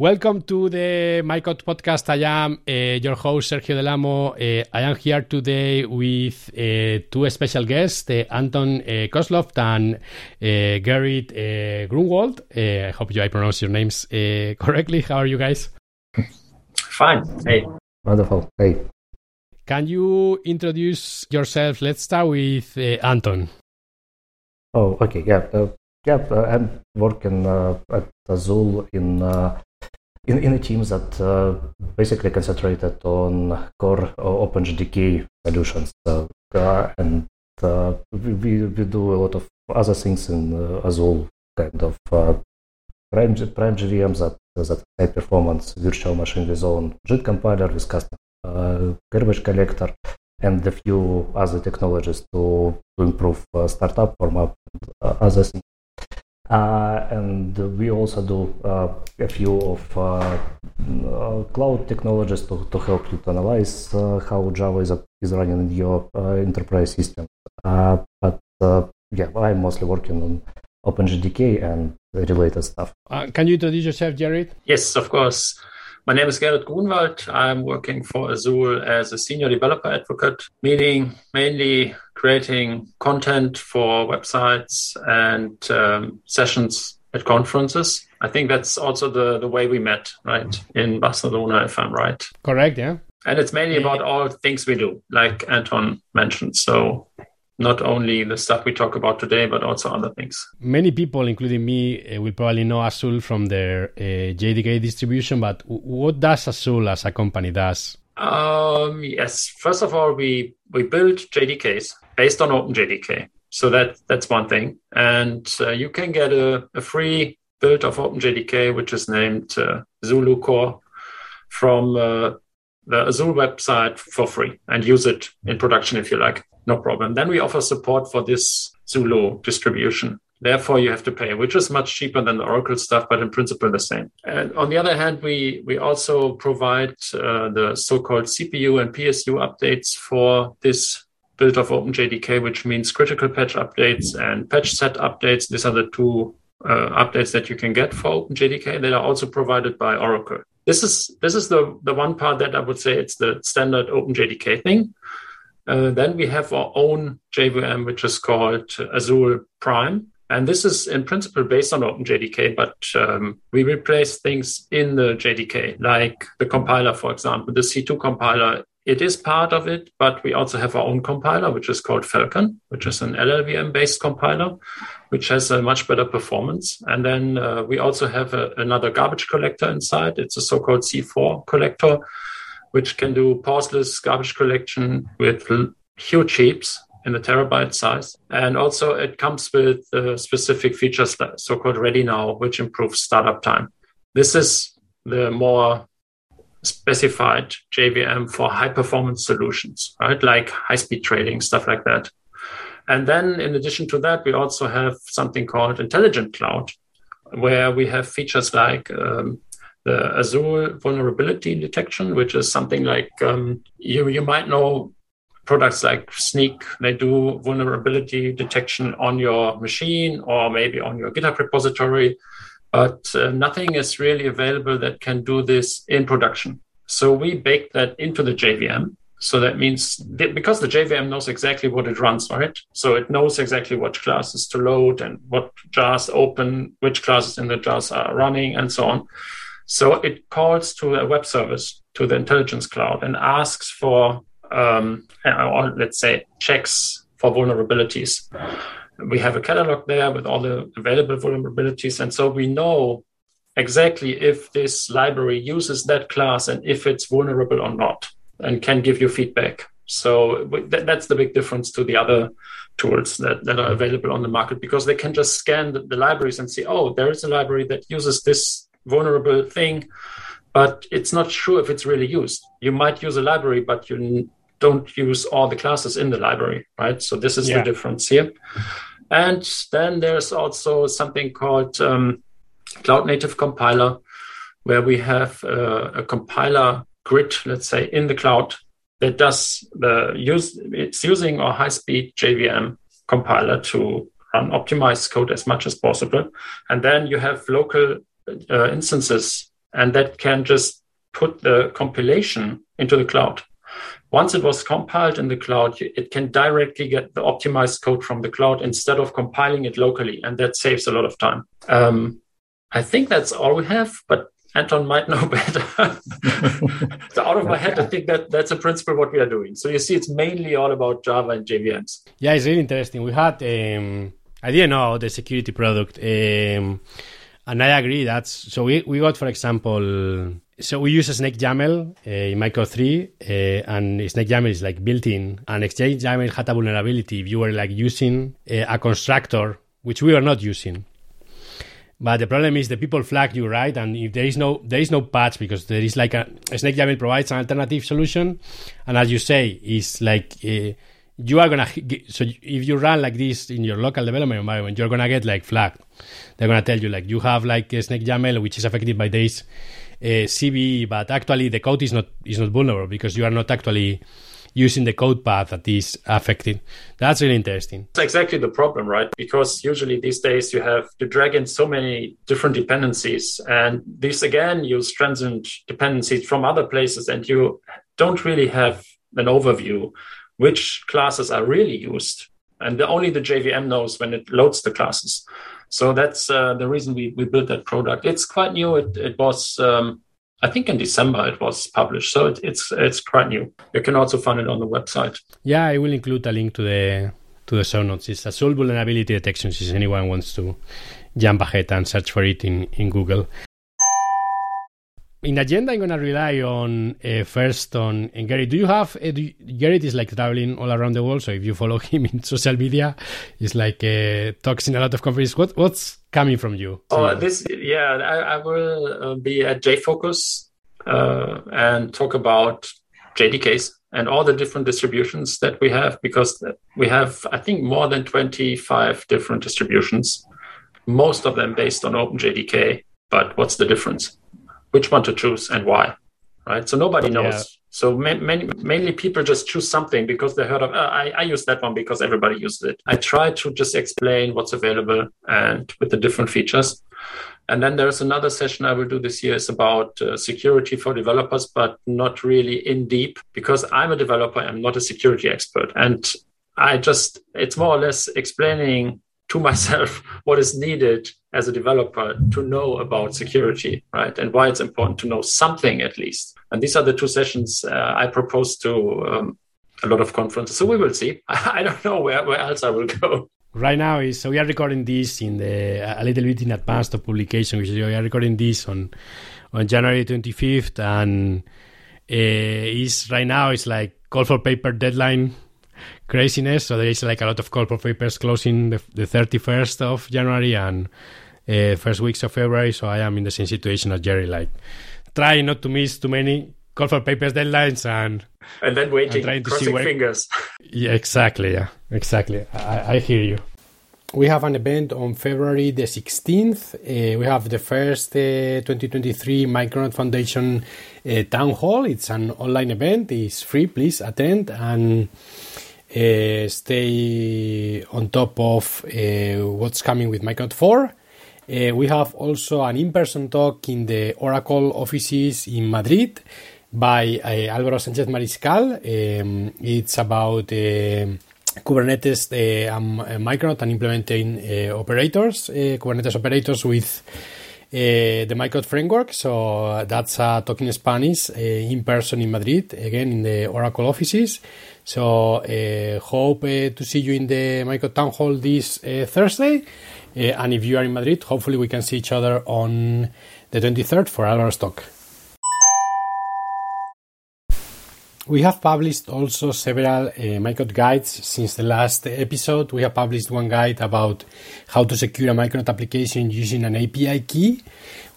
Welcome to the Micronaut podcast. I am your host, Sergio Delamo. I am here today with two special guests, Anton Kozlov and Gerrit Grunwald. I hope I pronounced your names correctly. How are you guys? Fine. Hey. Wonderful. Hey. Can you introduce yourself? Let's start with Anton. Oh, okay. Yeah, I'm working at Azul in a team that basically concentrated on core OpenJDK solutions, and we do a lot of other things in Azul, kind of Prime JVM that high performance virtual machine with own JIT compiler, with custom garbage collector, and a few other technologies to improve startup, warm up, other things. And we also do a few of cloud technologies to help you to analyze how Java is running in your enterprise system. But I'm mostly working on OpenJDK and related stuff. Can you introduce yourself, Gerrit? Yes, of course. My name is Gerrit Grunwald. I'm working for Azul as a senior developer advocate, meaning mainly creating content for websites and sessions at conferences. I think that's also the way we met, right? In Barcelona, if I'm right. Correct, yeah. And it's mainly about all things we do, like Anton mentioned. So not only the stuff we talk about today, but also other things. Many people, including me, will probably know Azul from their JDK distribution, but what does Azul as a company does? Yes, first of all, we build JDKs based on OpenJDK. So that's one thing. And you can get a free build of OpenJDK, which is named Zulu Core, from the Azul website for free, and use it in production if you like. No problem. Then we offer support for this Zulu distribution. Therefore, you have to pay, which is much cheaper than the Oracle stuff, but in principle the same. And on the other hand, we also provide the so-called CPU and PSU updates for this build of OpenJDK, which means critical patch updates and patch set updates. These are the two updates that you can get for OpenJDK that are also provided by Oracle. This is the one part that I would say it's the standard OpenJDK thing. Then we have our own JVM, which is called Azul Prime. And this is in principle based on OpenJDK, but we replace things in the JDK, like the compiler, for example, the C2 compiler. It is part of it, but we also have our own compiler, which is called Falcon, which is an LLVM-based compiler, which has a much better performance. And then we also have another garbage collector inside. It's a so-called C4 collector, which can do pauseless garbage collection with huge heaps in the terabyte size. And also it comes with specific features, so-called ReadyNow, which improves startup time. This is the more specified JVM for high-performance solutions, right? Like high-speed trading, stuff like that. And then in addition to that, we also have something called Intelligent Cloud, where we have features like the Azul vulnerability detection, which is something like you might know products like Snyk. They do vulnerability detection on your machine or maybe on your GitHub repository, but nothing is really available that can do this in production. So we bake that into the JVM. So that means because the JVM knows exactly what it runs, right? So it knows exactly what classes to load and what jars open, which classes in the jars are running, and so on. So it calls to a web service, to the Intelligence Cloud, and asks for, let's say, checks for vulnerabilities. We have a catalog there with all the available vulnerabilities. And so we know exactly if this library uses that class and if it's vulnerable or not, and can give you feedback. So that's the big difference to the other tools that are available on the market, because they can just scan the libraries and see, oh, there is a library that uses this vulnerable thing, but it's not sure if it's really used. You might use a library, but you don't use all the classes in the library, right? So this is the difference here. And then there's also something called Cloud Native Compiler, where we have a compiler grid, let's say, in the cloud that does it's using our high-speed JVM compiler to run optimized code as much as possible. And then you have local instances and that can just put the compilation into the cloud. Once it was compiled in the cloud, it can directly get the optimized code from the cloud instead of compiling it locally, and that saves a lot of time. I think that's all we have, but Anton might know better. So out of my head, I think that's a principle what we are doing. So you see, it's mainly all about Java and JVMs. Yeah, it's really interesting. We had, I didn't know the security product, and I agree. We got, for example, so we use a SnakeYAML in Micro 3, and SnakeYAML is like built-in, and ExchangeYAML had a vulnerability. If you were like using a constructor, which we were not using. But the problem is the people flag you, right? And if there is no patch, because there is like a SnakeYAML provides an alternative solution. And as you say, it's like you are going to... So if you run like this in your local development environment, you're going to get like flagged. They're going to tell you like you have like a SnakeYAML, which is affected by this CVE, but actually the code is not vulnerable because you are not actually using the code path that is affected. That's really interesting. That's exactly the problem, right? Because usually these days you have to drag in so many different dependencies, and these again use transient dependencies from other places, and you don't really have an overview which classes are really used. And only the JVM knows when it loads the classes. So that's the reason we built that product. It's quite new. It was... I think in December it was published, so it's quite new. You can also find it on the website. Yeah, I will include a link to the show notes. It's Azul Vulnerability Detection, if anyone wants to jump ahead and search for it in Google. In agenda, I'm going to rely on first on Gerrit. Do you have Gerrit is like traveling all around the world, so if you follow him in social media, he's like talks in a lot of conferences. What's coming from you? Oh, I will be at JFocus and talk about JDKs and all the different distributions that we have, because we have I think more than 25 different distributions, most of them based on OpenJDK. But what's the difference? Which one to choose and why, right? So nobody knows. Yeah. So mainly people just choose something because they heard of, I use that one because everybody uses it. I try to just explain what's available and with the different features. And then there's another session I will do this year is about security for developers, but not really in deep because I'm a developer. I'm not a security expert. And it's more or less explaining to myself what is needed as a developer to know about security, right? And why it's important to know something at least. And these are the two sessions I propose to a lot of conferences. So we will see. I don't know where else I will go. Right now, we are recording this a little bit in advance of publication, which is we are recording this on January 25th. And right now it's like call for paper deadline craziness, so there is like a lot of call for papers closing the 31st of January and first weeks of February, so I am in the same situation as Gerrit, like trying not to miss too many call for papers deadlines and then waiting, and crossing fingers. Yeah, exactly. I hear you. We have an event on February the 16th. We have the first 2023 Micronaut Foundation Town Hall. It's an online event. It's free. Please attend and stay on top of what's coming with Micronaut 4. We have also an in-person talk in the Oracle offices in Madrid by Álvaro Sánchez Mariscal. It's about... Kubernetes Micronaut and implementing Kubernetes operators with the Micronaut framework. So that's talking Spanish in person in Madrid, again in the Oracle offices. So hope to see you in the Micronaut Town Hall this Thursday. And if you are in Madrid, hopefully we can see each other on the 23rd for Álvaro's talk. We have published also several Micronaut guides since the last episode. We have published one guide about how to secure a Micronaut application using an API key.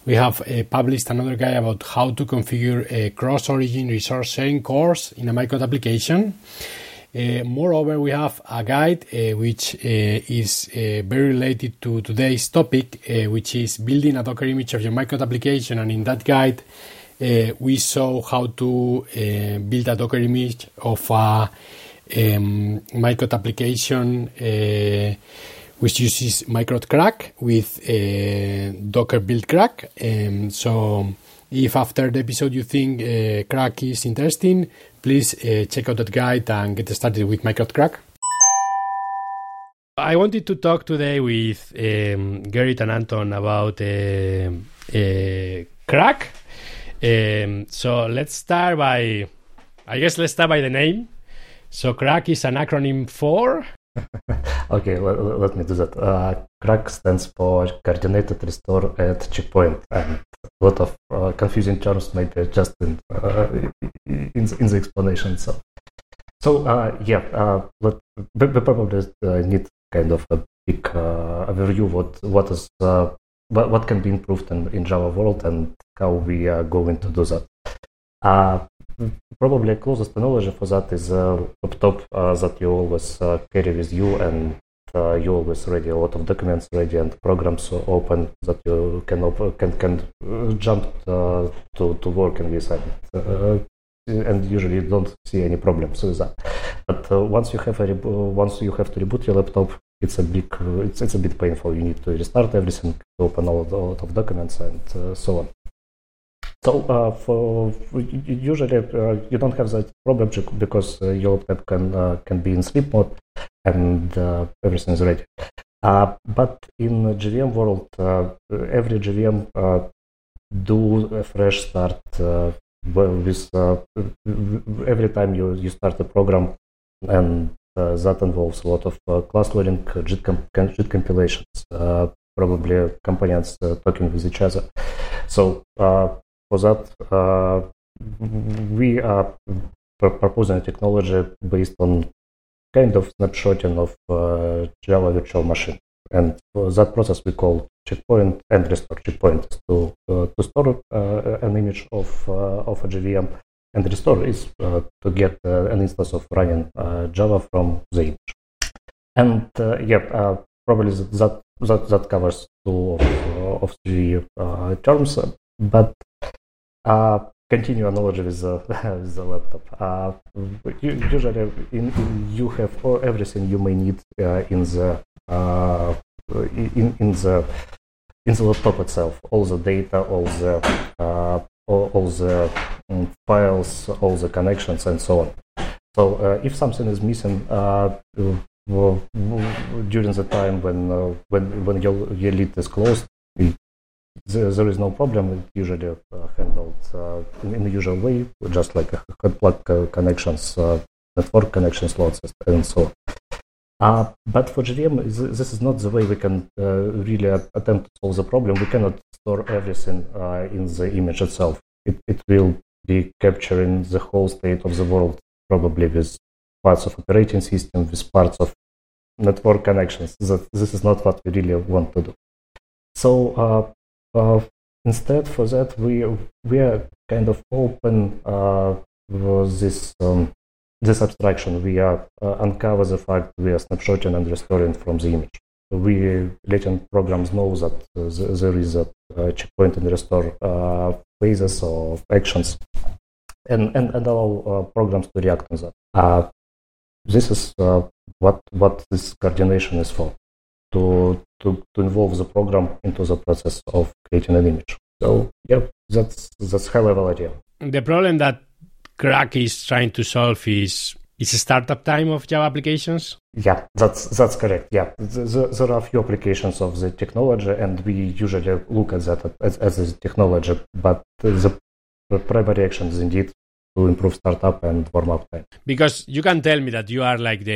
We have published another guide about how to configure a cross-origin resource sharing CORS in a Micronaut application. Moreover, we have a guide which is very related to today's topic, which is building a Docker image of your Micronaut application, and in that guide, we saw how to build a Docker image of a Micronaut application which uses Micronaut CRaC with Docker build CRaC. So If after the episode you think CRaC is interesting, please check out that guide and get started with CRaC. I wanted to talk today with Gerrit and Anton about CRaC. So let's start by the name. So CRaC is an acronym for... Okay, well, let me do that. CRaC stands for Coordinated Restore at Checkpoint. And a lot of confusing terms maybe just in the explanation. So we probably need kind of a big overview what can be improved in Java world and how we are going to do that. Probably closest analogy for that is a laptop that you always carry with you, and you always ready a lot of documents ready and programs open that you can jump to working with and usually you don't see any problems with that. But once you have to reboot your laptop, it's a bit painful. You need to restart everything, open a lot of documents and so on. So usually you don't have that problem because your laptop can be in sleep mode and everything is ready. But in the JVM world, every JVM do a fresh start. Every time you start a program, and that involves a lot of class loading, JIT compilations, probably components talking with each other. So for that, we are proposing a technology based on kind of snapshotting of Java virtual machine, and for that process we call checkpoint and restore. Checkpoint is to store an image of a JVM, and restore is to get an instance of running Java from the image. And probably that covers two of three terms, but. Continue analogy with the laptop. Usually, you have everything you may need in the laptop itself. All the data, all the files, all the connections, and so on. So, if something is missing during the time when your lid is closed. There is no problem. It's usually handled in the usual way, just like hot plug connections, network connections, lots, and so on. But for JVM, this is not the way we can really attempt to solve the problem. We cannot store everything in the image itself. It will be capturing the whole state of the world, probably with parts of operating system, with parts of network connections. This is not what we really want to do. So. Instead, for that, we are kind of open this abstraction. We are uncover the fact we are snapshotting and restoring from the image. We latent programs know that there is a checkpoint and restore phases or actions, and allow programs to react on that. This is what this coordination is for. To involve the program into the process of creating an image. So that's high level idea. The problem that CRaC is trying to solve is startup time of Java applications. Yeah, that's correct. Yeah, there are few applications of the technology, and we usually look at that as a technology. But the primary action is indeed to improve startup and warm-up time. Because you can tell me that you are like the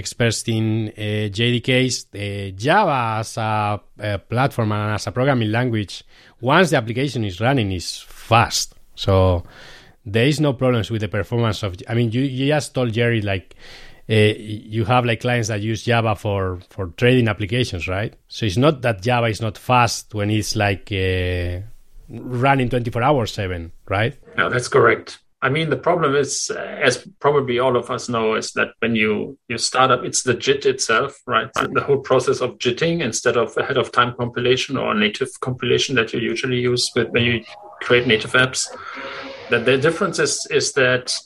experts in JDKs. Java as a platform and as a programming language, once the application is running, is fast. So there is no problems with the performance of... I mean, you just told Gerrit, like, you have like clients that use Java for trading applications, right? So it's not that Java is not fast when it's like running 24/7, right? No, that's correct. I mean, the problem is, as probably all of us know, is that when you start up, it's the JIT itself, right? So the whole process of JITting instead of ahead of time compilation or native compilation that you usually use when you create native apps. That the difference is that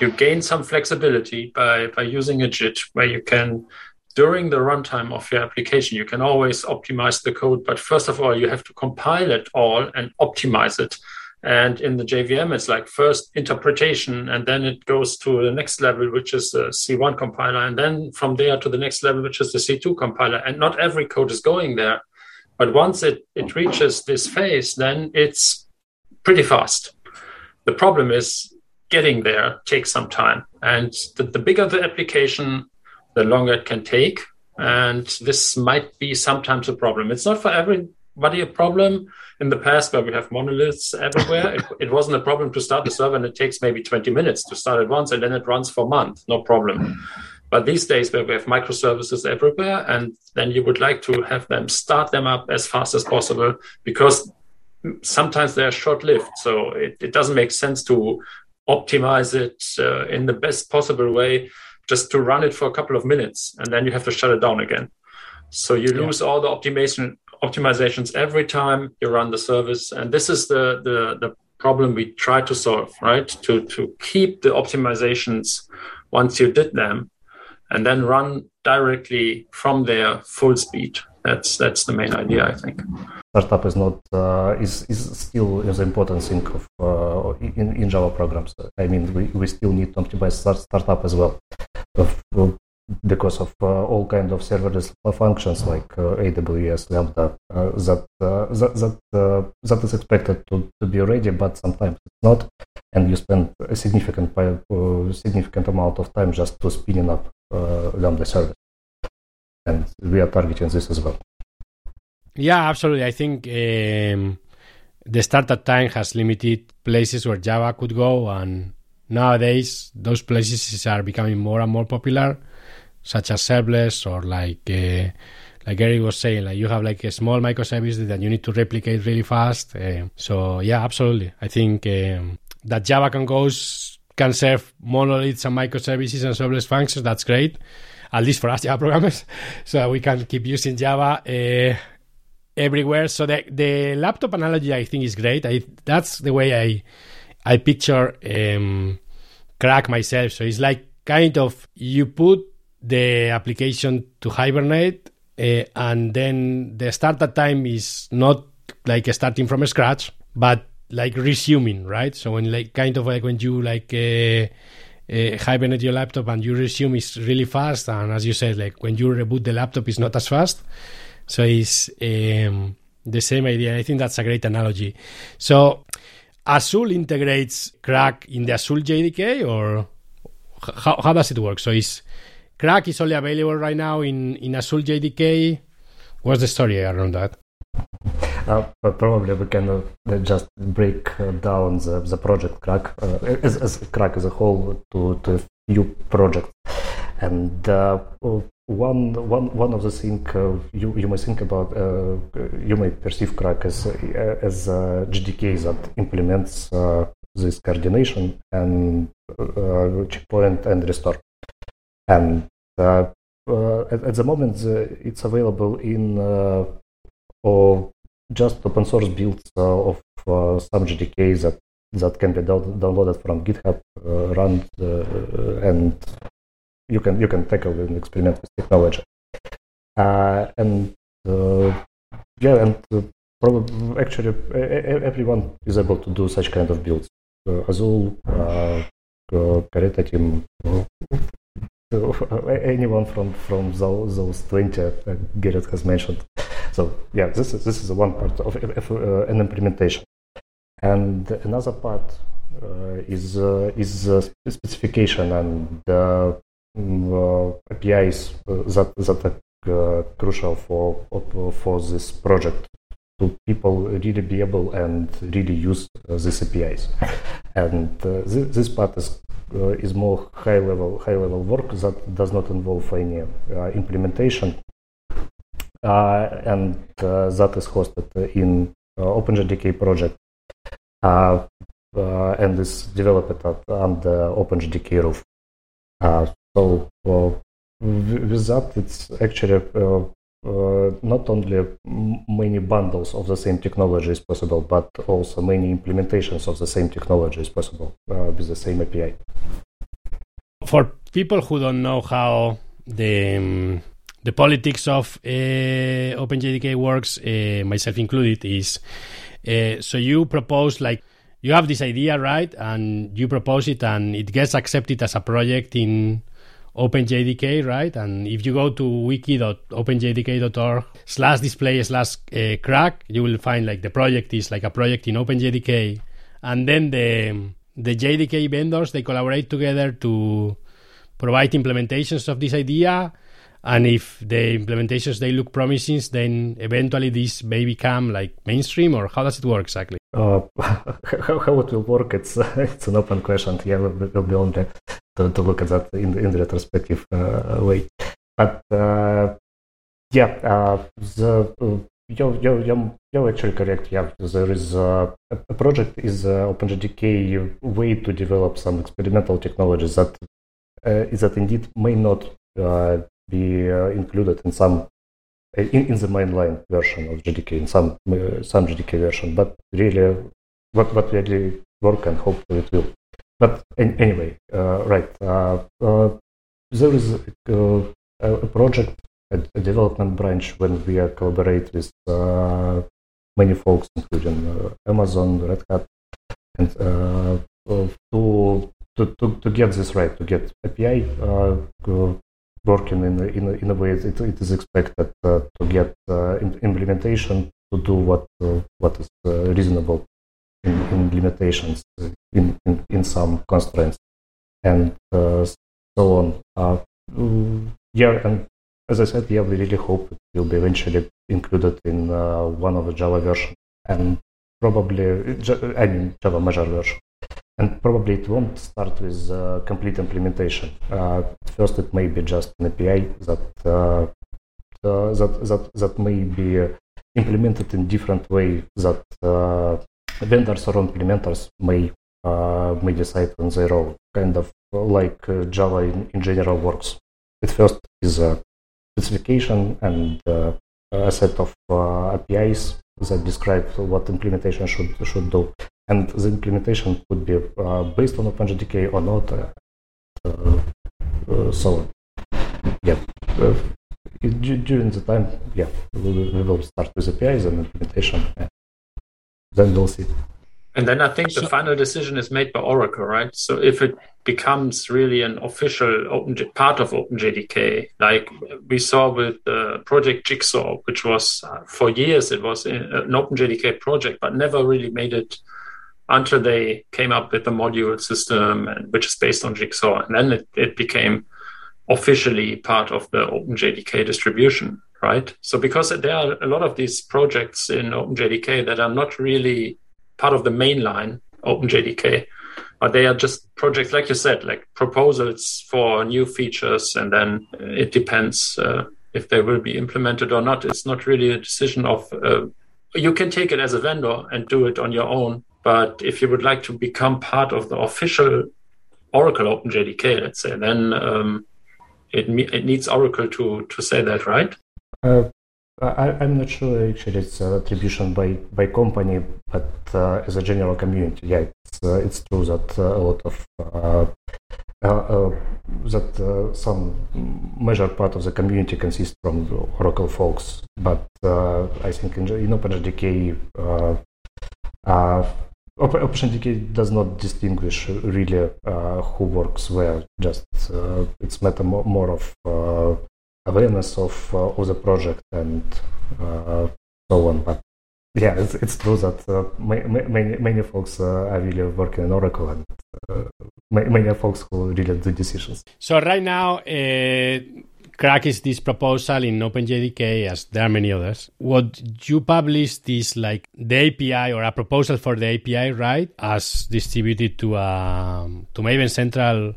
you gain some flexibility by using a JIT, where you can, during the runtime of your application, you can always optimize the code. But first of all, you have to compile it all and optimize it. And in the JVM, it's like first interpretation, and then it goes to the next level, which is the C1 compiler. And then from there to the next level, which is the C2 compiler. And not every code is going there. But once it reaches this phase, then it's pretty fast. The problem is getting there takes some time. And the bigger the application, the longer it can take. And this might be sometimes a problem. It's not for everybody a problem. In the past, where we have monoliths everywhere, it wasn't a problem to start the server, and it takes maybe 20 minutes to start it once, and then it runs for a month, no problem. But these days, where we have microservices everywhere, and then you would like to have them start them up as fast as possible, because sometimes they're short-lived. So it doesn't make sense to optimize it in the best possible way, just to run it for a couple of minutes, and then you have to shut it down again. So you lose all the optimizations every time you run the service. And this is the problem we try to solve, right? To keep the optimizations once you did them, and then run directly from there full speed. That's the main idea, I think. Startup is not is still the important thing of in Java programs. I mean, we still need to optimize startup as well, because of all kind of serverless functions like AWS Lambda that is expected to be ready, but sometimes it's not, and you spend a significant amount of time just to spinning up Lambda service, and we are targeting this as well. Yeah, absolutely. I think the startup time has limited places where Java could go, and nowadays those places are becoming more and more popular, such as serverless, or like Gerrit was saying, like you have like a small microservice that you need to replicate really fast. So yeah, absolutely. I think that Java can serve monoliths and microservices and serverless functions. That's great, at least for us Java programmers, so we can keep using Java everywhere. So the laptop analogy, I think, is great. That's the way I picture CRaC myself. So it's like kind of you put the application to hibernate, and then the startup time is not like starting from scratch, but like resuming, right? So when like kind of like when you like hibernate your laptop and you resume, is really fast. And as you said, like when you reboot the laptop, it's not as fast. So it's the same idea. I think that's a great analogy. So Azul integrates CRaC in the Azul JDK, or how does it work? So is CRaC is only available right now in Azul JDK? What's the story around that? Probably we can just break down the project CRaC as CRaC as a whole to a few projects. And one of the things you may think about, you may perceive CRaC as a JDK that implements this coordination and checkpoint and restore. And at the moment, it's available in or just open source builds of some JDK that can be downloaded from GitHub, run and you can tackle and experiment with technology, and probably actually everyone is able to do such kind of builds. Azul, Carita team, anyone from those 20 that Gerrit has mentioned. So yeah, this is one part of an implementation, and another part is specification and APIs that are crucial for this project, to people really be able and really use these APIs. And this part is more high level work that does not involve any implementation, and that is hosted in OpenJDK project, and is developed under OpenJDK roof. So with that, it's actually not only many bundles of the same technology is possible, but also many implementations of the same technology is possible with the same API. For people who don't know how the politics of OpenJDK works, myself included, is so you propose like you have this idea, right? And you propose it, and it gets accepted as a project in OpenJDK, right? And if you go to wiki.openjdk.org/display/CRaC, you will find like the project is like a project in OpenJDK, and then the JDK vendors, they collaborate together to provide implementations of this idea. And if the implementations, they look promising, then eventually this may become like mainstream, or how does it work exactly? How it will work, it's an open question. Yeah, we'll be only to look at that in the retrospective way. But you're actually correct. Yeah, there is a project is OpenJDK way to develop some experimental technologies that indeed may not be included in some in the mainline version of JDK, in some JDK version, but really what really work, and hopefully it will. But anyway, right, there is a project, a development branch, when we collaborate with many folks, including Amazon, Red Hat, and to get this right, to get API working in a way it is expected, to get implementation to do what is reasonable in limitations, in some constraints, and so on. And as I said, we really hope it will be eventually included in one of the Java versions, and probably Java major version. And probably it won't start with complete implementation. First, it may be just an API that may be implemented in different way that vendors or implementers may decide on their own. Kind of like Java in general works. It first is a specification and a set of APIs that describe what implementation should do. And the implementation could be based on OpenJDK or not, so yeah. During the time, we will start with APIs and implementation, and then we'll see. And then I think the final decision is made by Oracle, right? So if it becomes really an official part of OpenJDK, like we saw with Project Jigsaw, which was for years it was an OpenJDK project, but never really made it until they came up with the module system, and which is based on Jigsaw. And then it became officially part of the OpenJDK distribution, right? So because there are a lot of these projects in OpenJDK that are not really part of the mainline OpenJDK, but they are just projects, like you said, like proposals for new features, and then it depends if they will be implemented or not. It's not really a decision of, you can take it as a vendor and do it on your own, but if you would like to become part of the official Oracle OpenJDK, let's say, then it needs Oracle to say that, right? I'm not sure actually it's an attribution by company, but as a general community, it's true that a lot of that some major part of the community consists from the Oracle folks. But I think in OpenJDK, OpenJDK does not distinguish really who works where. Just it's matter more of awareness of the project and so on. But it's true that many folks are really working in Oracle, and many folks who really do decisions. So right now, CRaC is this proposal in OpenJDK, as there are many others. What you published is like the API, or a proposal for the API, right? As distributed to Maven Central,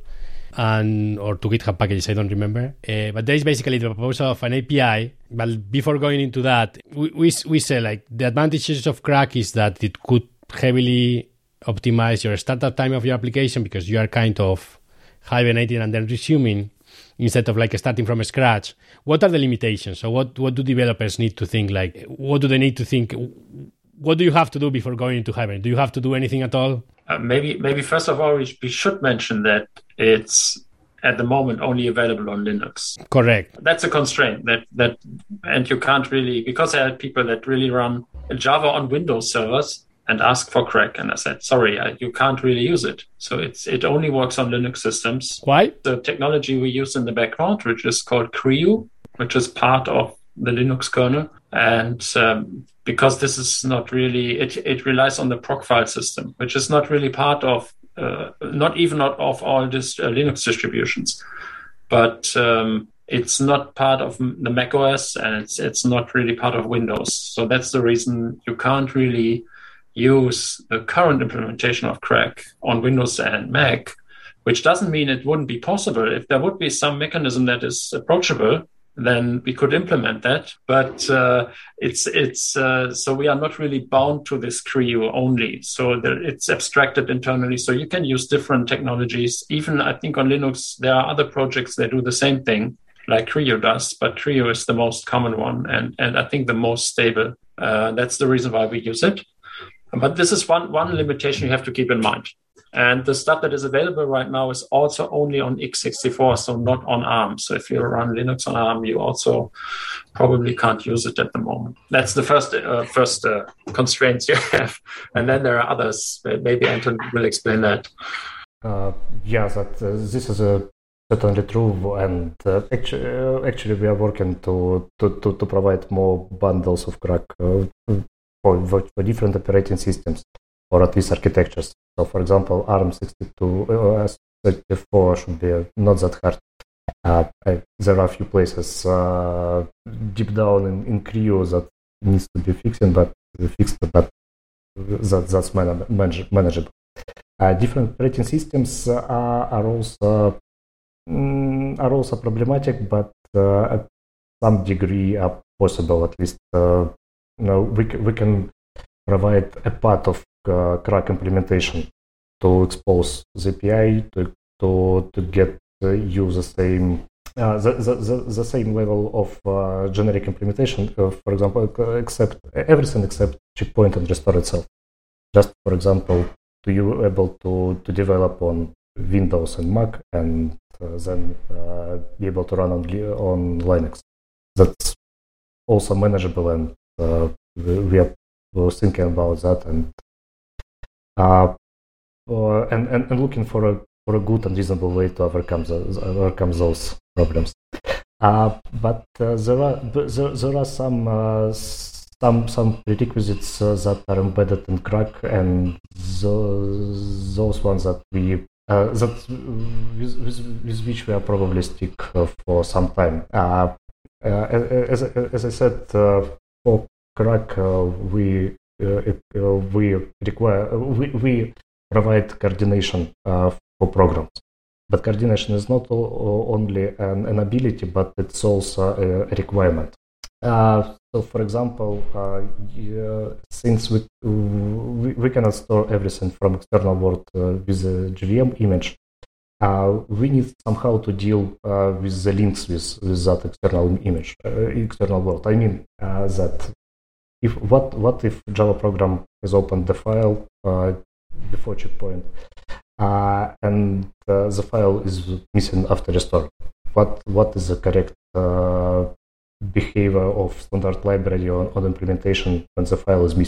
and or to GitHub packages, I don't remember. But there is basically the proposal of an API. But before going into that, we say like the advantages of CRaC is that it could heavily optimize your startup time of your application, because you are kind of hibernating and then resuming instead of like starting from scratch. What are the limitations? So what do developers need to think? Like, what do they need to think? What do you have to do before going into hibernate? Do you have to do anything at all? Maybe first of all, we should mention that it's at the moment only available on Linux. Correct. That's a constraint and you can't really, because I had people that really run Java on Windows servers and ask for CRaC. And I said, sorry, you can't really use it. So it only works on Linux systems. Why? The technology we use in the background, which is called CRIU, which is part of the Linux kernel. And because this is not really, it relies on the proc file system, which is not really part of, not even of all these Linux distributions. But it's not part of the Mac OS, and it's not really part of Windows. So that's the reason you can't really use the current implementation of CRaC on Windows and Mac, which doesn't mean it wouldn't be possible. If there would be some mechanism that is approachable, then we could implement that. But so we are not really bound to this CRIU only. So it's abstracted internally. So you can use different technologies. Even I think on Linux, there are other projects that do the same thing, like CRIU does, but CRIU is the most common one and I think the most stable. That's the reason why we use it. But this is one limitation you have to keep in mind. And the stuff that is available right now is also only on x64, so not on ARM. So if you run Linux on ARM, you also probably can't use it at the moment. That's the first constraints you have. And then there are others. Maybe Anton will explain that. This is certainly true. And actually, we are working to provide more bundles of CRaC for different operating systems, or at least architectures. So, for example, ARM 64 should be not that hard. There are a few places deep down in CRIU that needs to be fixed, but that's manageable. Different operating systems are also problematic, but at some degree are possible. At least we can provide a part of CRaC implementation to expose the API to get you the same level of generic implementation. For example, except everything except checkpoint and restore itself. Just for example, to you able to develop on Windows and Mac, and then be able to run on Linux. That's also manageable, and we are thinking about that and looking for a good and reasonable way to overcome those problems. But there are some prerequisites that are embedded in CRaC, and those ones that we with which we are probably stick for some time. As I said, for CRaC we provide coordination for programs, but coordination is not only an ability, but it's also a requirement. So, for example, since we cannot store everything from external world with a JVM image, we need somehow to deal with the links with that external image, external world. I mean that. What if Java program has opened the file before checkpoint, and the file is missing after restore? What is the correct behavior of standard library on implementation when the file is missing?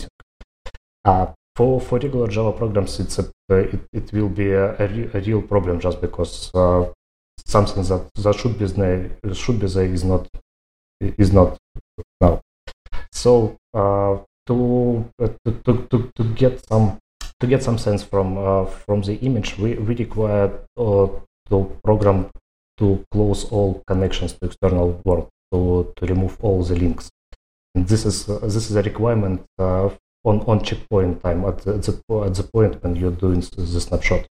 For regular Java programs, it will be a real problem, just because something that should be there is not now. So to get some sense from the image, we require the program to close all connections to external world, to remove all the links. And this is a requirement on checkpoint time, at the point when you're doing the snapshot.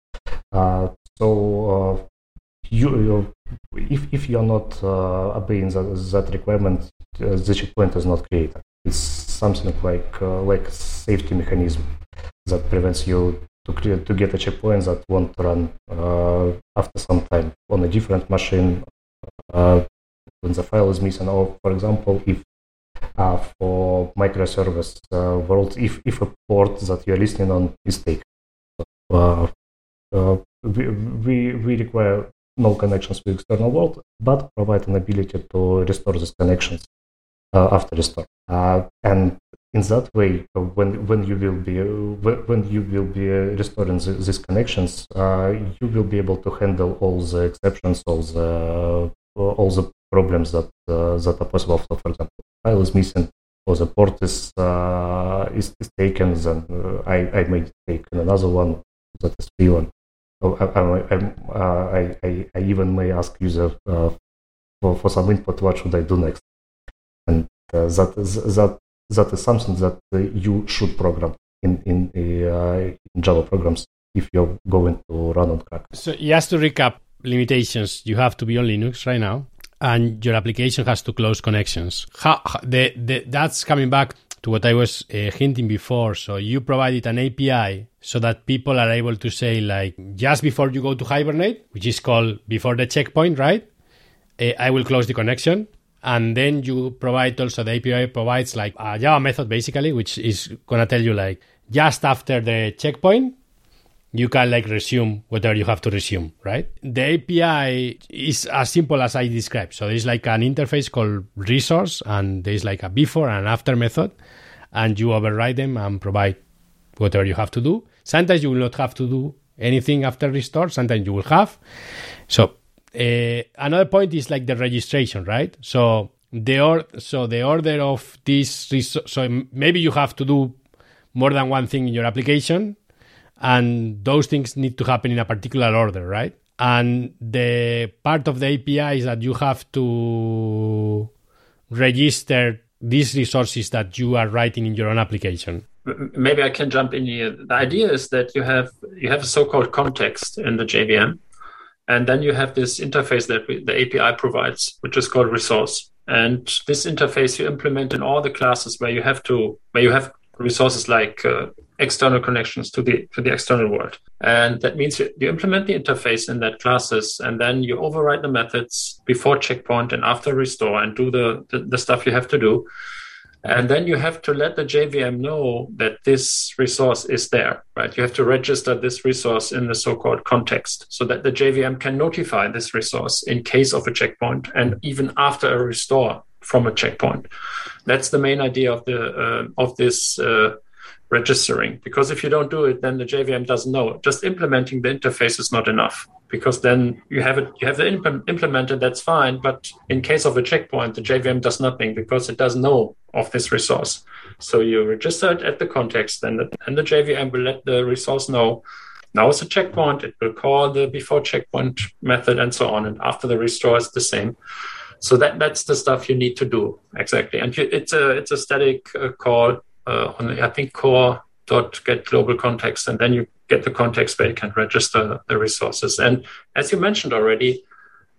If you're not obeying that requirement, the checkpoint is not created. It's something like safety mechanism that prevents you to get a checkpoint that won't run after some time on a different machine when the file is missing. Or, for example, if for microservice world, if a port that you're listening on is taken, we require no connections to external world, but provide an ability to restore these connections after restore. And in that way, when you will be restoring these connections, you will be able to handle all the exceptions, all the problems that are possible. So, for example, file is missing, or the port is taken, then I may take another one that is stolen. I even may ask user for some input. What should I do next? And that is something that you should program in Java programs if you're going to run on CRaC. So just to recap, limitations: you have to be on Linux right now, and your application has to close connections. That's coming back to what I was hinting before. So you provided an API so that people are able to say, like, just before you go to Hibernate, which is called before the checkpoint, right? I will close the connection. And then you provide also, the API provides like a Java method basically, which is going to tell you like just after the checkpoint, you can like resume whatever you have to resume, right? The API is as simple as I described. So there's like an interface called resource, and there's like a before and after method, and you override them and provide whatever you have to do. Sometimes you will not have to do anything after restore. Sometimes you will have. So another point is like the registration, right? So the order of this, so maybe you have to do more than one thing in your application, and those things need to happen in a particular order, right? And the part of the API is that you have to register these resources that you are writing in your own application. Maybe I can jump in here. The idea is that you have a so-called context in the JVM. And then you have this interface that the API provides, which is called resource. And this interface you implement in all the classes where you have resources like external connections to the external world. And that means you implement the interface in that classes, and then you override the methods before checkpoint and after restore and do the stuff you have to do. And then you have to let the JVM know that this resource is there, right? You have to register this resource in the so-called context so that the JVM can notify this resource in case of a checkpoint and even after a restore from a checkpoint. That's the main idea of this registering, because if you don't do it, then the JVM doesn't know. Just implementing the interface is not enough, because then you have it implemented, that's fine. But in case of a checkpoint, the JVM does nothing because it doesn't know of this resource. So you register it at the context, and the JVM will let the resource know, now is a checkpoint. It will call the before checkpoint method and so on. And after the restore is the same. So that's the stuff you need to do, exactly. And it's a static call on I think core.get global context, and then you get the context where you can register the resources. And as you mentioned already,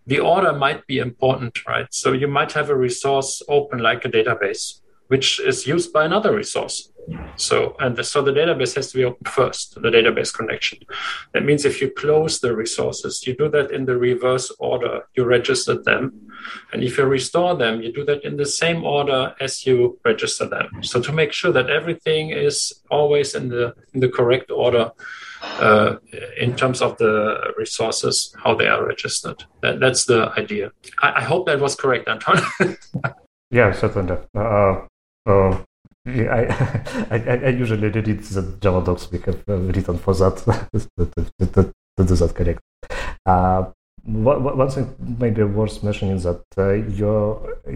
the order might be important, right? So you might have a resource open like a database, which is used by another resource. So the database has to be open first, the database connection. That means if you close the resources, you do that in the reverse order you registered them. And if you restore them, you do that in the same order as you register them. So to make sure that everything is always in the correct order in terms of the resources, how they are registered. That's the idea. I hope that was correct, Anton. Yeah, certainly. I usually read the Java docs we have written for that to do that correct. One thing maybe worth mentioning is that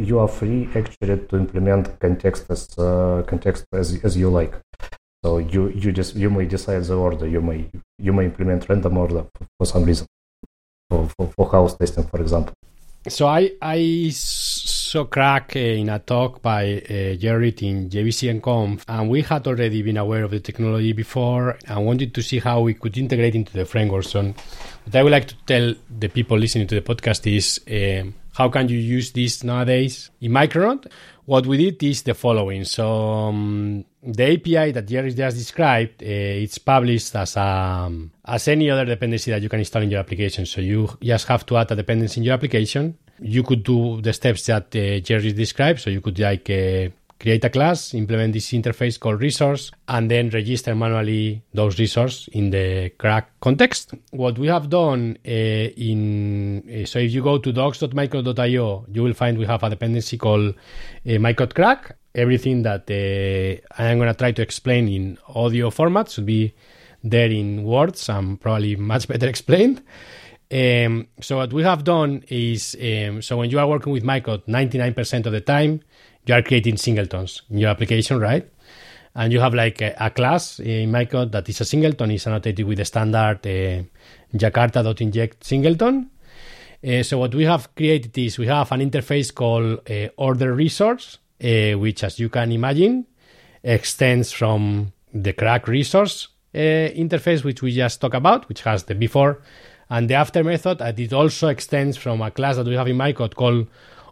you are free actually to implement context as you like. So you may decide the order. You may implement random order for some reason for house testing, for example. So I saw CRaC in a talk by Gerrit in JVC and Conf, and we had already been aware of the technology before and wanted to see how we could integrate into the framework. So what I would like to tell the people listening to the podcast is how can you use this nowadays in Micronaut? What we did is the following. So the API that Gerrit just described, it's published as any other dependency that you can install in your application. So you just have to add a dependency in your application. You could do the steps that Gerrit described. So you could create a class, implement this interface called resource, and then register manually those resources in the CRaC context. What we have done so if you go to docs.micro.io, you will find we have a dependency called micro.crack. everything that I am going to try to explain in audio format should be there in words and probably much better explained. So what we have done is, so when you are working with Micronaut, 99% of the time, you are creating singletons in your application, right? And you have like a class in Micronaut that is a singleton, is annotated with the standard jakarta.inject singleton. So what we have created is we have an interface called order resource, which, as you can imagine, extends from the CRaC resource interface, which we just talked about, which has the before and the after method. And it also extends from a class that we have in Micronaut called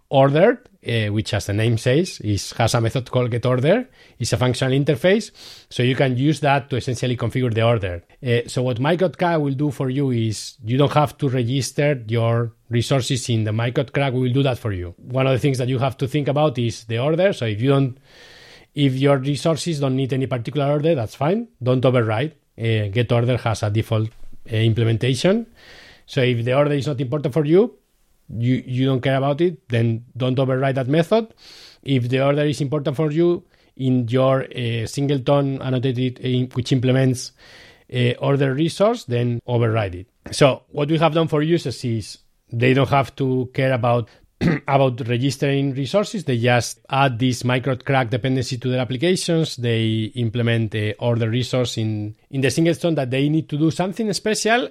ordered, which, as the name says, has a method called getOrder. It's a functional interface, so you can use that to essentially configure the order. So what Micronaut CRaC will do for you is you don't have to register your resources in the Micronaut CRaC. We will do that for you. One of the things that you have to think about is the order. So if your resources don't need any particular order, that's fine. Don't override. GetOrder has a default implementation. So if the order is not important for you, you don't care about it, then don't override that method. If the order is important for you in your singleton annotated, which implements order resource, then override it. So what we have done for users is they don't have to care about about registering resources. They just add this Micronaut CRaC dependency to their applications. They implement the order resource in the singleton that they need to do something special.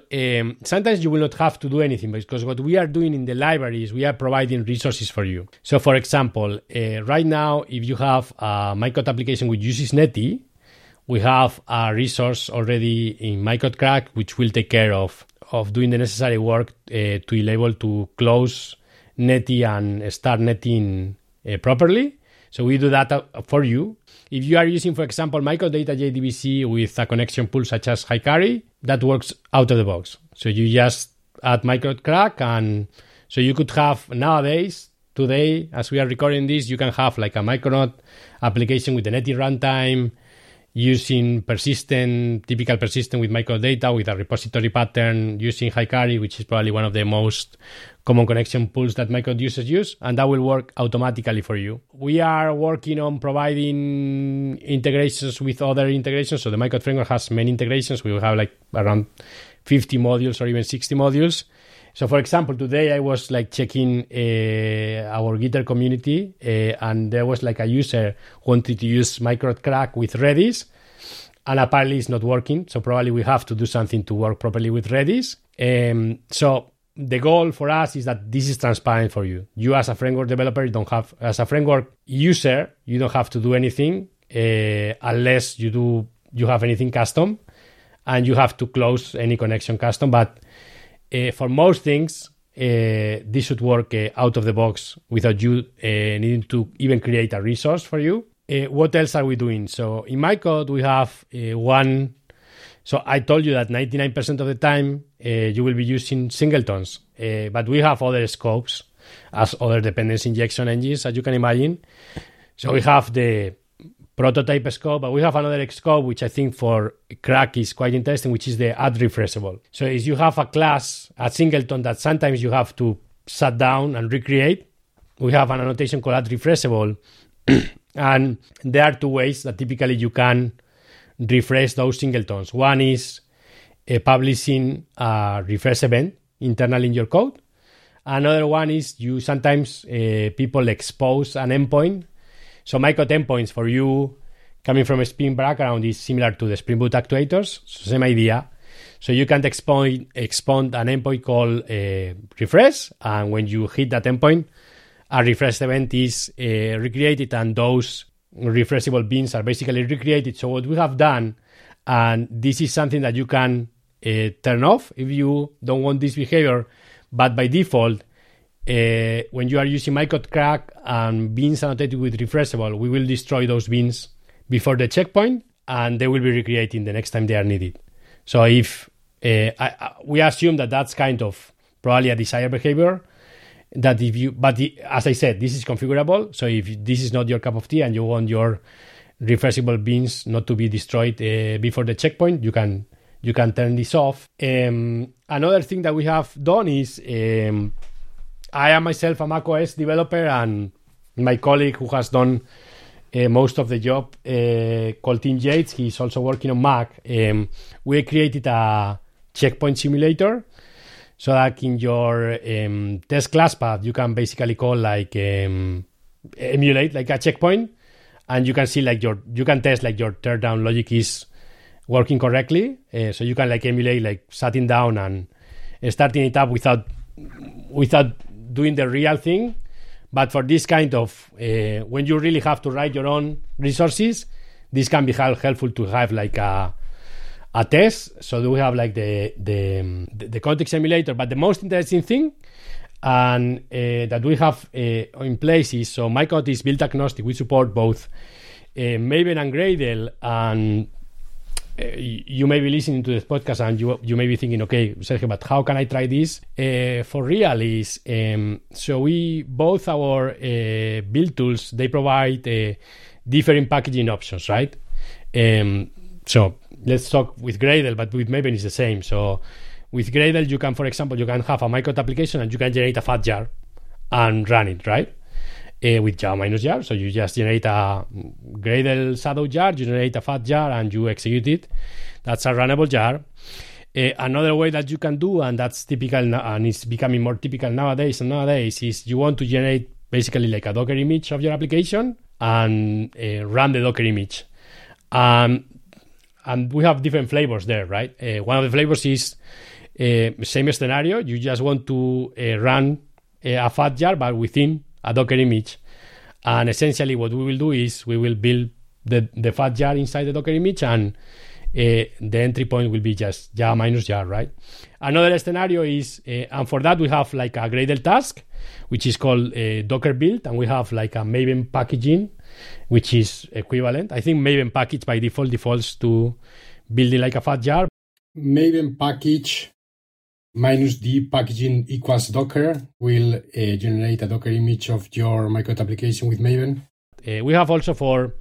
Sometimes you will not have to do anything, because what we are doing in the library is we are providing resources for you. So, for example, right now, if you have a Micronaut application which uses Netty, we have a resource already in Micronaut CRaC which will take care of doing the necessary work to be able to close Netty and start netting properly. So we do that for you. If you are using, for example, Micronaut Data JDBC with a connection pool such as Hikari, that works out of the box. So you just add Micronaut CRaC, and so you could have nowadays, today, as we are recording this, you can have like a Micronaut application with the Netty runtime, using typical persistent with Micronaut data, with a repository pattern, using Hikari, which is probably one of the most common connection pools that Micronaut users use, and that will work automatically for you. We are working on providing integrations with other integrations. So the Micronaut framework has many integrations. We will have like around 50 modules or even 60 modules. So, for example, today I was like checking our Gitter community, and there was like a user who wanted to use Micronaut CRaC with Redis, and apparently it's not working. So probably we have to do something to work properly with Redis. So the goal for us is that this is transparent for you. You as a framework developer as a framework user, you don't have to do anything unless you have anything custom, and you have to close any connection custom, but. For most things, this should work out of the box without you needing to even create a resource for you. What else are we doing? So in Micronaut, we have one. So I told you that 99% of the time you will be using singletons, but we have other scopes as other dependency injection engines, as you can imagine. So we have the prototype scope, but we have another scope which I think for CRaC is quite interesting, which is the add refreshable. So if you have a class, a singleton that sometimes you have to shut down and recreate, we have an annotation called add refreshable. And there are two ways that typically you can refresh those singletons. One is publishing a refresh event internally in your code. Another one is you sometimes people expose an endpoint. So Micronaut endpoints for you coming from a Spring background is similar to the Spring Boot actuators, so same idea. So you can expound an endpoint called refresh, and when you hit that endpoint, a refresh event is recreated, and those refreshable beans are basically recreated. So what we have done, and this is something that you can turn off if you don't want this behavior, but by default, when you are using Micronaut CRaC and beans annotated with refreshable, we will destroy those beans before the checkpoint, and they will be recreated the next time they are needed. So if we assume that that's kind of probably a desired behavior, that if you, but as I said, this is configurable. So if this is not your cup of tea and you want your refreshable beans not to be destroyed before the checkpoint, you can turn this off. Another thing that we have done is. I am myself a macOS developer, and my colleague who has done most of the job, called Tim Yates. He's also working on Mac. We created a checkpoint simulator so that in your test class path, you can basically call like emulate like a checkpoint, and you can see like your teardown logic is working correctly. So you can like emulate like shutting down and starting it up without doing the real thing. But for this kind of, when you really have to write your own resources, this can be helpful to have like a test. So do we have like the context emulator? But the most interesting thing and that we have in place is, so Micronaut is build agnostic. We support both Maven and Gradle, and you may be listening to this podcast and you may be thinking, okay, Sergio, but how can I try this for real? Is so we both our build tools, they provide different packaging options, right? So let's talk with Gradle, but with Maven is the same. So with Gradle, you can, for example, you can have a Micronaut application and you can generate a fat jar and run it, right? With jar minus jar. So you just generate a Gradle shadow jar, you generate a fat jar, and you execute it. That's a runnable jar. Another way that you can do, and that's typical, and it's becoming more typical nowadays, is you want to generate basically like a Docker image of your application and run the Docker image. And we have different flavors there, right? One of the flavors is same scenario. You just want to run a fat jar, but within a Docker image, and essentially what we will do is we will build the fat jar inside the Docker image, and the entry point will be just jar minus jar, right? Another scenario is, and for that we have like a Gradle task, which is called Docker build, and we have like a Maven packaging, which is equivalent. I think Maven package by default defaults to building like a fat jar. Maven package minus D packaging equals Docker will generate a Docker image of your Micronaut application with Maven. We have also for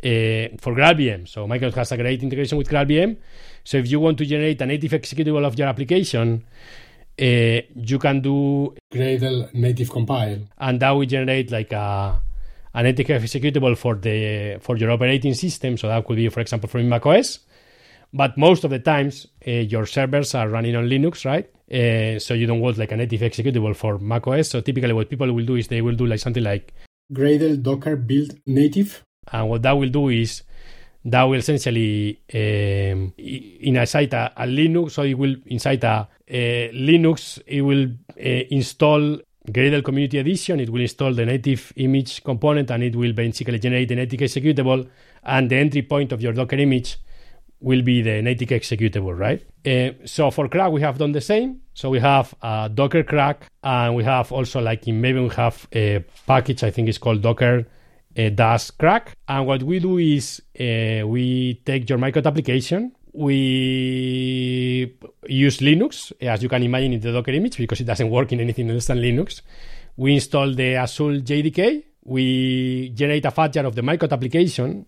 GraalVM. So Micronaut has a great integration with GraalVM. So if you want to generate a native executable of your application, you can do Gradle native compile, and that will generate like a native executable for your operating system. So that could be, for example, from macOS. But most of the times, your servers are running on Linux, right? So you don't want like a native executable for macOS. So typically what people will do is they will do like something like Gradle Docker build native. And what that will do is that will essentially incite a Linux. So it will incite a Linux. It will install Gradle Community Edition. It will install the native image component, and it will basically generate the native executable, and the entry point of your Docker image will be the native executable, right? So for CRaC, we have done the same. So we have Docker CRaC, and we have also, like in Maven, we have a package, I think it's called Docker -CRaC. And what we do is we take your Micronaut application, we use Linux, as you can imagine in the Docker image, because it doesn't work in anything else than Linux. We install the Azul JDK, we generate a fat jar of the Micronaut application,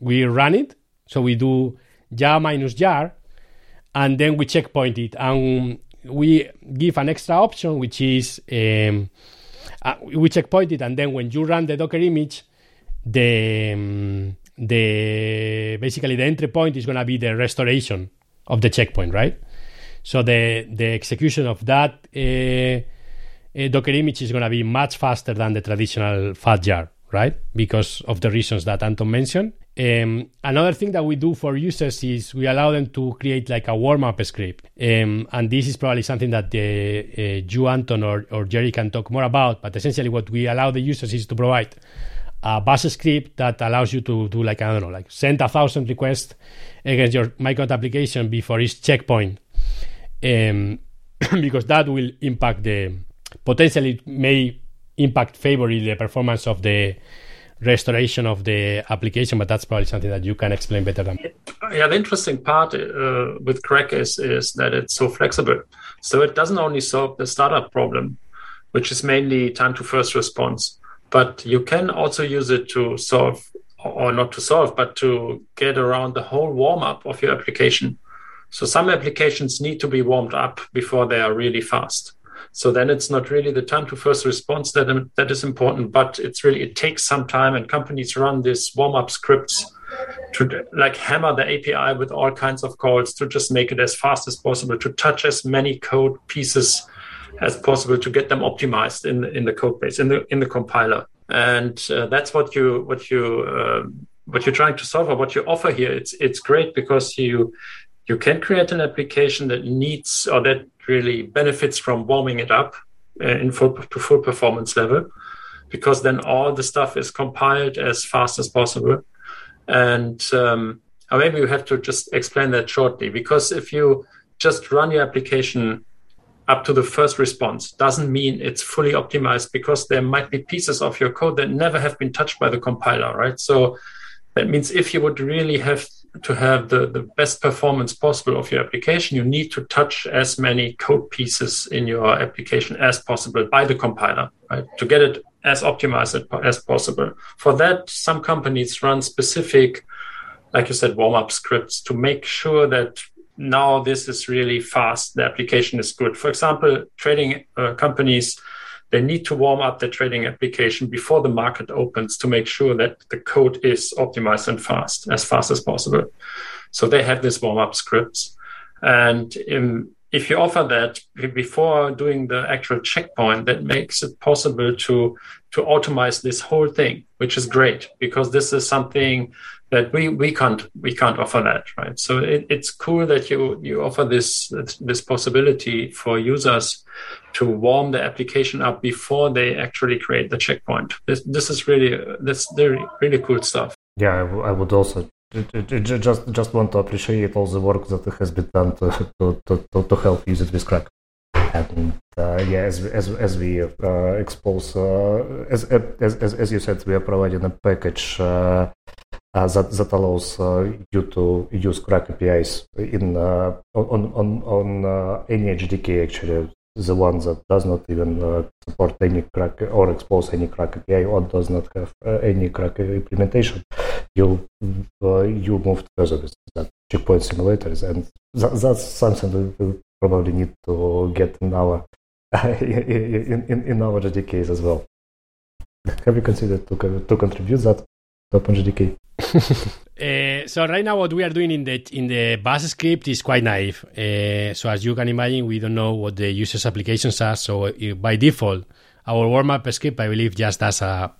we run it, so we do jar minus jar, and then we checkpoint it, and we give an extra option, which is we checkpoint it, and then when you run the Docker image, the basically the entry point is going to be the restoration of the checkpoint, right? So the execution of that Docker image is going to be much faster than the traditional fat jar, right? Because of the reasons that Anton mentioned. Another thing that we do for users is we allow them to create like a warm-up script. And this is probably something that you, Anton, or Gerrit can talk more about. But essentially what we allow the users is to provide a bash script that allows you to do like, I don't know, like send 1,000 requests against your Micronaut application before each checkpoint. Because that will impact potentially may impact favorably the performance of the restoration of the application, but that's probably something that you can explain better than me. Yeah, the interesting part with CRaC is that it's so flexible. So it doesn't only solve the startup problem, which is mainly time to first response, but you can also use it to solve, or not to solve, but to get around the whole warm-up of your application. So some applications need to be warmed up before they are really fast. So then it's not really the time to first response that is important, but it's really, it takes some time, and companies run these warm-up scripts to like hammer the API with all kinds of calls to just make it as fast as possible, to touch as many code pieces as possible to get them optimized in the code base, in the compiler. And that's what you're trying to solve, or what you offer here. It's great because you can create an application that needs, or that really benefits from warming it up to full performance level, because then all the stuff is compiled as fast as possible. And maybe you have to just explain that shortly, because if you just run your application up to the first response, doesn't mean it's fully optimized, because there might be pieces of your code that never have been touched by the compiler, right? So that means if you would really have to have the best performance possible of your application, you need to touch as many code pieces in your application as possible by the compiler, right? To get it as optimized as possible. For that, some companies run specific, like you said, warm-up scripts to make sure that now this is really fast, the application is good. For example, trading companies, they need to warm up their trading application before the market opens to make sure that the code is optimized and fast as possible. So they have this warm-up scripts. And if you offer that before doing the actual checkpoint, that makes it possible to automate this whole thing, which is great, because this is something that we can't offer that, right? So it's cool that you offer this possibility for users to warm the application up before they actually create the checkpoint. This is really cool stuff. Yeah, I would also just want to appreciate all the work that has been done to help users with CRaC. And as we expose, as you said, we are providing a package that allows you to use CRaC APIs in on any HDK, actually, the one that does not even support any CRaC or expose any CRaC API, or does not have any CRaC implementation. You moved further with that checkpoint simulators, and that's something that we probably need to get in our in our JDKs as well. Have you considered to contribute that to OpenJDK? So right now, what we are doing in the bus script is quite naive. So as you can imagine, we don't know what the users' applications are. So by default, our warm-up script, I believe, just does a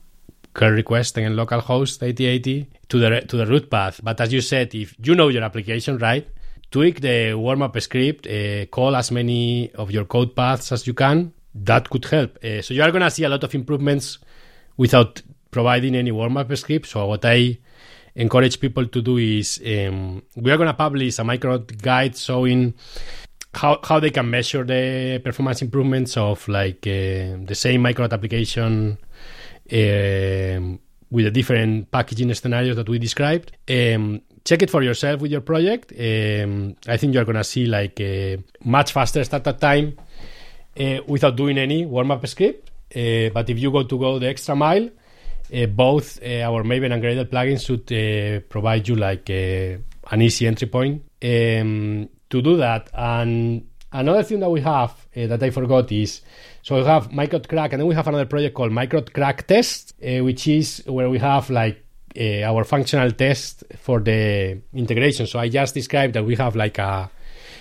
curl request and localhost 8080 to the root path. But as you said, if you know your application, right, tweak the warm-up script, call as many of your code paths as you can. That could help. So you are going to see a lot of improvements without providing any warm-up script. So what I encourage people to do is we are going to publish a Micronaut guide showing how they can measure the performance improvements of like the same Micronaut application with the different packaging scenarios that we described. Check it for yourself with your project. I think you're going to see like a much faster startup time without doing any warm-up script. But if you go the extra mile, both our Maven and Gradle plugins should provide you like an easy entry point to do that. And another thing that we have that I forgot is, so we have Micronaut CRaC, and then we have another project called Micronaut CRaC Test, which is where we have like our functional test for the integration. So I just described that we have like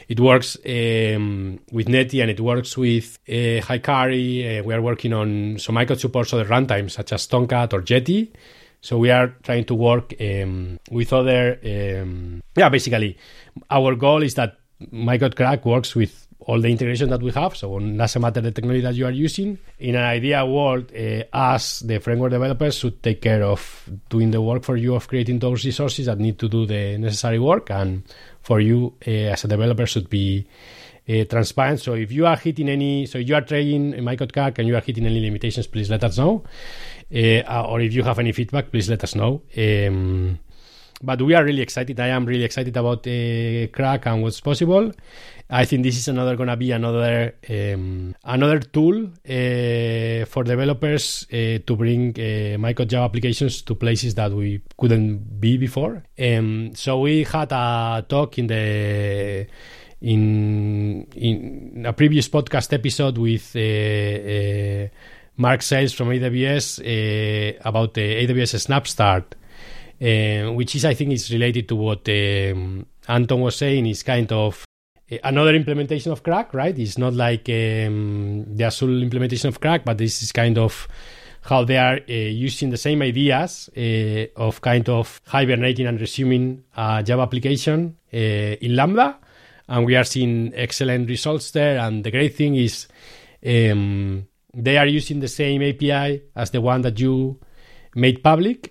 it works with Netty, and it works with Hikari. We are working on some Micronaut supports other runtimes such as Tomcat or Jetty. So we are trying to work with other. Basically, our goal is that Micronaut CRaC works with all the integration that we have. So it doesn't matter the technology that you are using. In an ideal world, us, the framework developers, should take care of doing the work for you of creating those resources that need to do the necessary work. And for you as a developer should be transparent. So if you are hitting you are trying Micronaut CRaC and you are hitting any limitations, please let us know. Or if you have any feedback, please let us know. But we are really excited. I am really excited about CRaC and what's possible. I think this is another tool for developers to bring Micronaut Java applications to places that we couldn't be before. So we had a talk in the in a previous podcast episode with Mark Sales from AWS about the AWS SnapStart, which is, I think, is related to what Anton was saying. Is kind of another implementation of CRaC, right? It's not like the Azul implementation of CRaC, but this is kind of how they are using the same ideas of kind of hibernating and resuming a Java application in Lambda. And we are seeing excellent results there. And the great thing is they are using the same API as the one that you made public.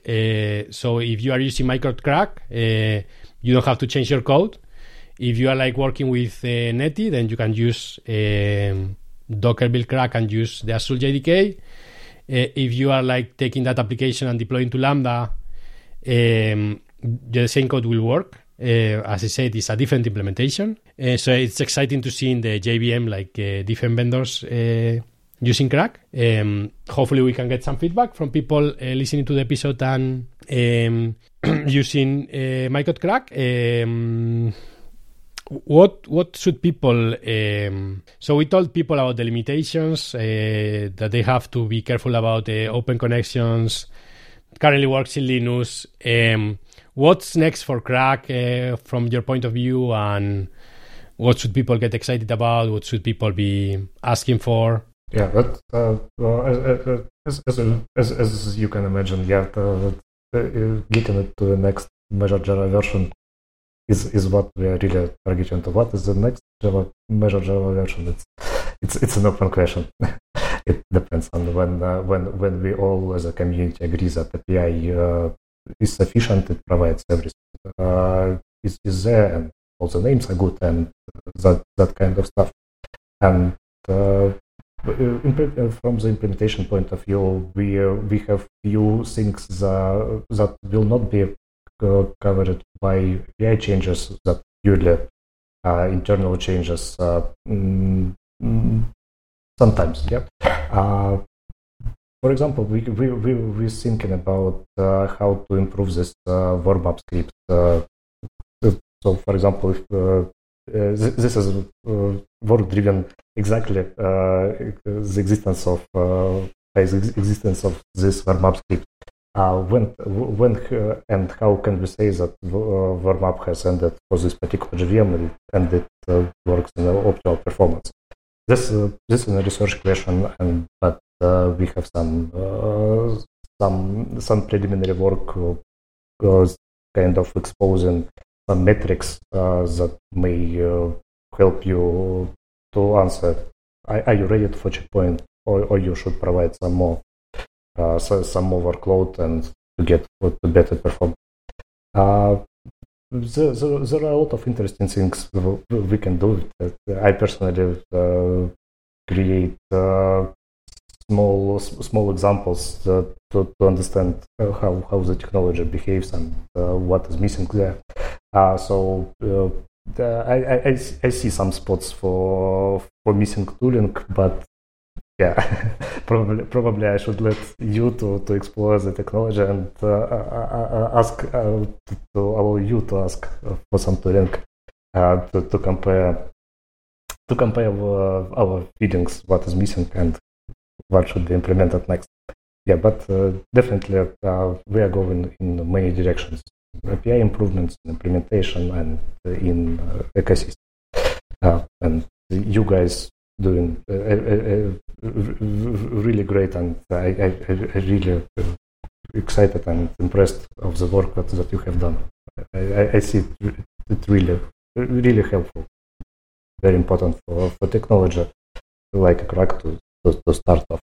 So if you are using MicroCrack, you don't have to change your code. If you are like working with Netty, then you can use Docker build CRaC and use the Azul JDK. If you are like taking that application and deploying to Lambda, the same code will work. As I said, it's a different implementation. So it's exciting to see in the JVM like different vendors using CRaC. Hopefully we can get some feedback from people listening to the episode and using MicroCrack. What should people... so we told people about the limitations, that they have to be careful about open connections, currently works in Linux. What's next for CRaC from your point of view, and what should people get excited about? What should people be asking for? Yeah, but as you can imagine, getting it to the next major Java version is what we are really targeting to. What is the next major Java version? It's an open question. It depends on when we all as a community agree that API is sufficient. It provides everything. Is there, and all the names are good, and that kind of stuff. And from the implementation point of view, we have few things that will not be covered by API changes, that purely internal changes sometimes. Yeah. For example, we're thinking about how to improve this warm-up script. So, for example, if this is work-driven, exactly the existence of this warm-up script. When and how can we say that warm-up has ended for this particular JVM and it works in optimal performance? This is a research question, but we have some preliminary work kind of exposing some metrics that may help you to answer. Are you ready for checkpoint, or you should provide some more workload and to get better performance? There are a lot of interesting things we can do. I personally create small examples to understand how the technology behaves and what is missing there. I see some spots for missing tooling, but yeah, probably I should let you to explore the technology and ask to allow you to ask for some tooling to compare our feelings, what is missing and what should be implemented next. Yeah, but definitely we are going in many directions: API improvements, implementation, and in ecosystem. And you guys doing really great, and I really excited and impressed of the work that you have done. I see it really helpful, very important for technology like CRaC to start off.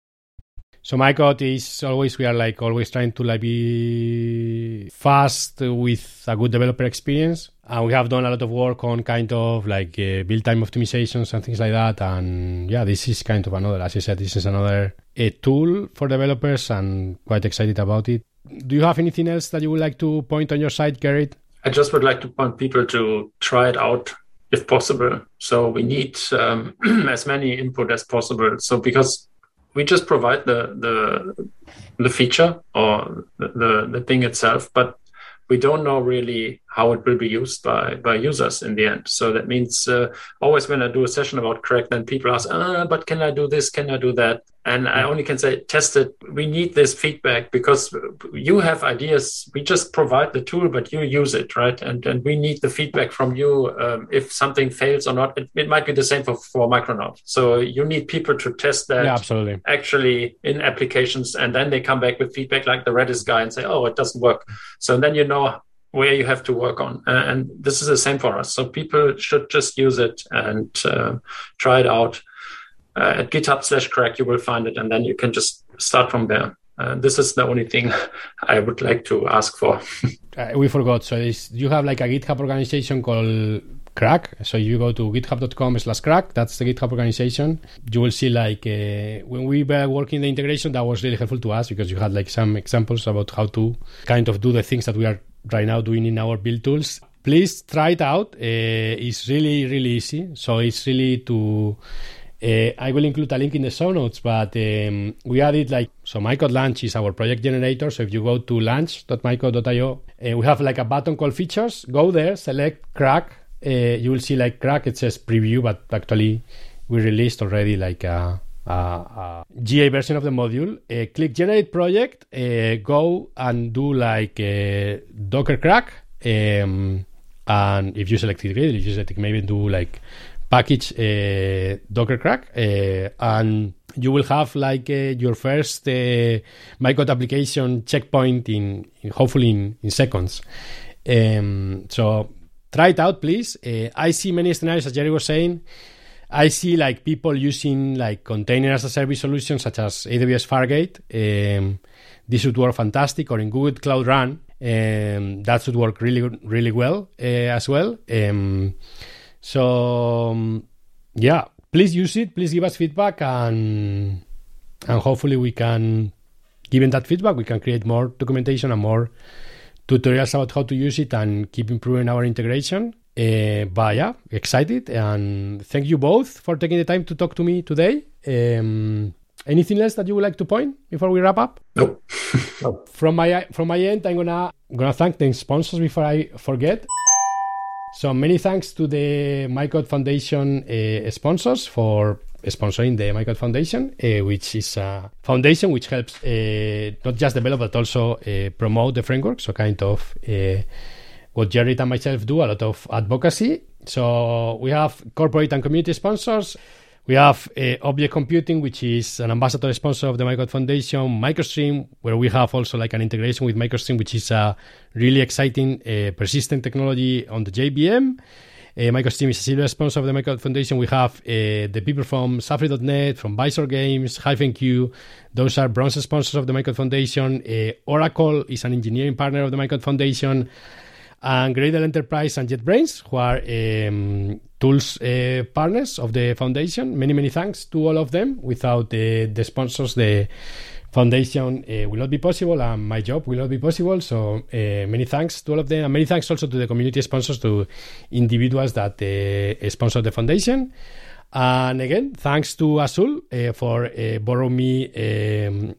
So my God is always, we are like always trying to like be fast with a good developer experience. And we have done a lot of work on kind of like build time optimizations and things like that. And yeah, this is kind of another, as you said, this is another a tool for developers, and quite excited about it. Do you have anything else that you would like to point on your side, Gerrit? I just would like to point people to try it out if possible. So we need as many input as possible. So because we just provide the feature or the thing itself, but we don't know really how it will be used by users in the end. So that means always when I do a session about CRaC, then people ask, but can I do this? Can I do that? And I only can say, test it. We need this feedback because you have ideas. We just provide the tool, but you use it, right? And we need the feedback from you if something fails or not. It might be the same for Micronaut. So you need people to test that actually in applications. And then they come back with feedback like the Redis guy and say, oh, it doesn't work. So then you know where you have to work on. And this is the same for us. So people should just use it and try it out. At GitHub/CRaC, you will find it, and then you can just start from there. This is the only thing I would like to ask for. We forgot. So you have like a GitHub organization called CRaC. So you go to github.com/CRaC. That's the GitHub organization. You will see like when we were working the integration, that was really helpful to us because you had like some examples about how to kind of do the things that we are right now doing in our build tools. Please try it out. It's really, really easy. So it's really to... I will include a link in the show notes, but we added like, so MyCode Launch is our project generator. So if you go to launch.mycode.io, we have like a button called features. Go there, select CRaC. You will see like CRaC, it says preview, but actually we released already like a GA version of the module. Click generate project, go and do like Docker CRaC. And if you select it, you select maybe do like package Docker CRaC, and you will have like your first MyCode application checkpoint in hopefully in seconds. So try it out, please. I see many scenarios, as Jerry was saying. I see like people using like container as a service solutions such as AWS Fargate. This would work fantastic, or in Google Cloud Run. That should work really, really well as well. So, please use it. Please give us feedback, and hopefully we can, given that feedback, we can create more documentation and more tutorials about how to use it and keep improving our integration. But excited, and thank you both for taking the time to talk to me today. Anything else that you would like to point before we wrap up? No. No. From my end, I'm gonna thank the sponsors before I forget. So many thanks to the MyCode Foundation sponsors for sponsoring the MyCode Foundation, which is a foundation which helps not just develop but also promote the framework. So kind of what Gerrit and myself do, a lot of advocacy. So we have corporate and community sponsors. We have Object Computing, which is an ambassador sponsor of the MyCode Foundation, MicroStream, where we have also like an integration with MicroStream, which is a really exciting persistent technology on the JVM. MicroStream is a silver sponsor of the MyCode Foundation. We have the people from Safari.net, from Visor Games, HiveNQ. Those are bronze sponsors of the MyCode Foundation. Oracle is an engineering partner of the MyCode Foundation. And Gradle Enterprise and JetBrains, who are tools partners of the foundation. Many, many thanks to all of them. Without the sponsors, the foundation will not be possible, and my job will not be possible. So many thanks to all of them. And many thanks also to the community sponsors, to individuals that sponsor the foundation. And again, thanks to Azul for borrowing me,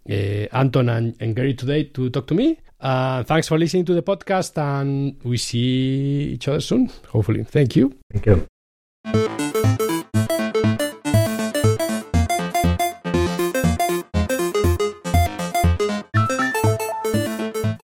Anton and Gary today to talk to me. Thanks for listening to the podcast, and we see each other soon, hopefully. Thank you. Thank you.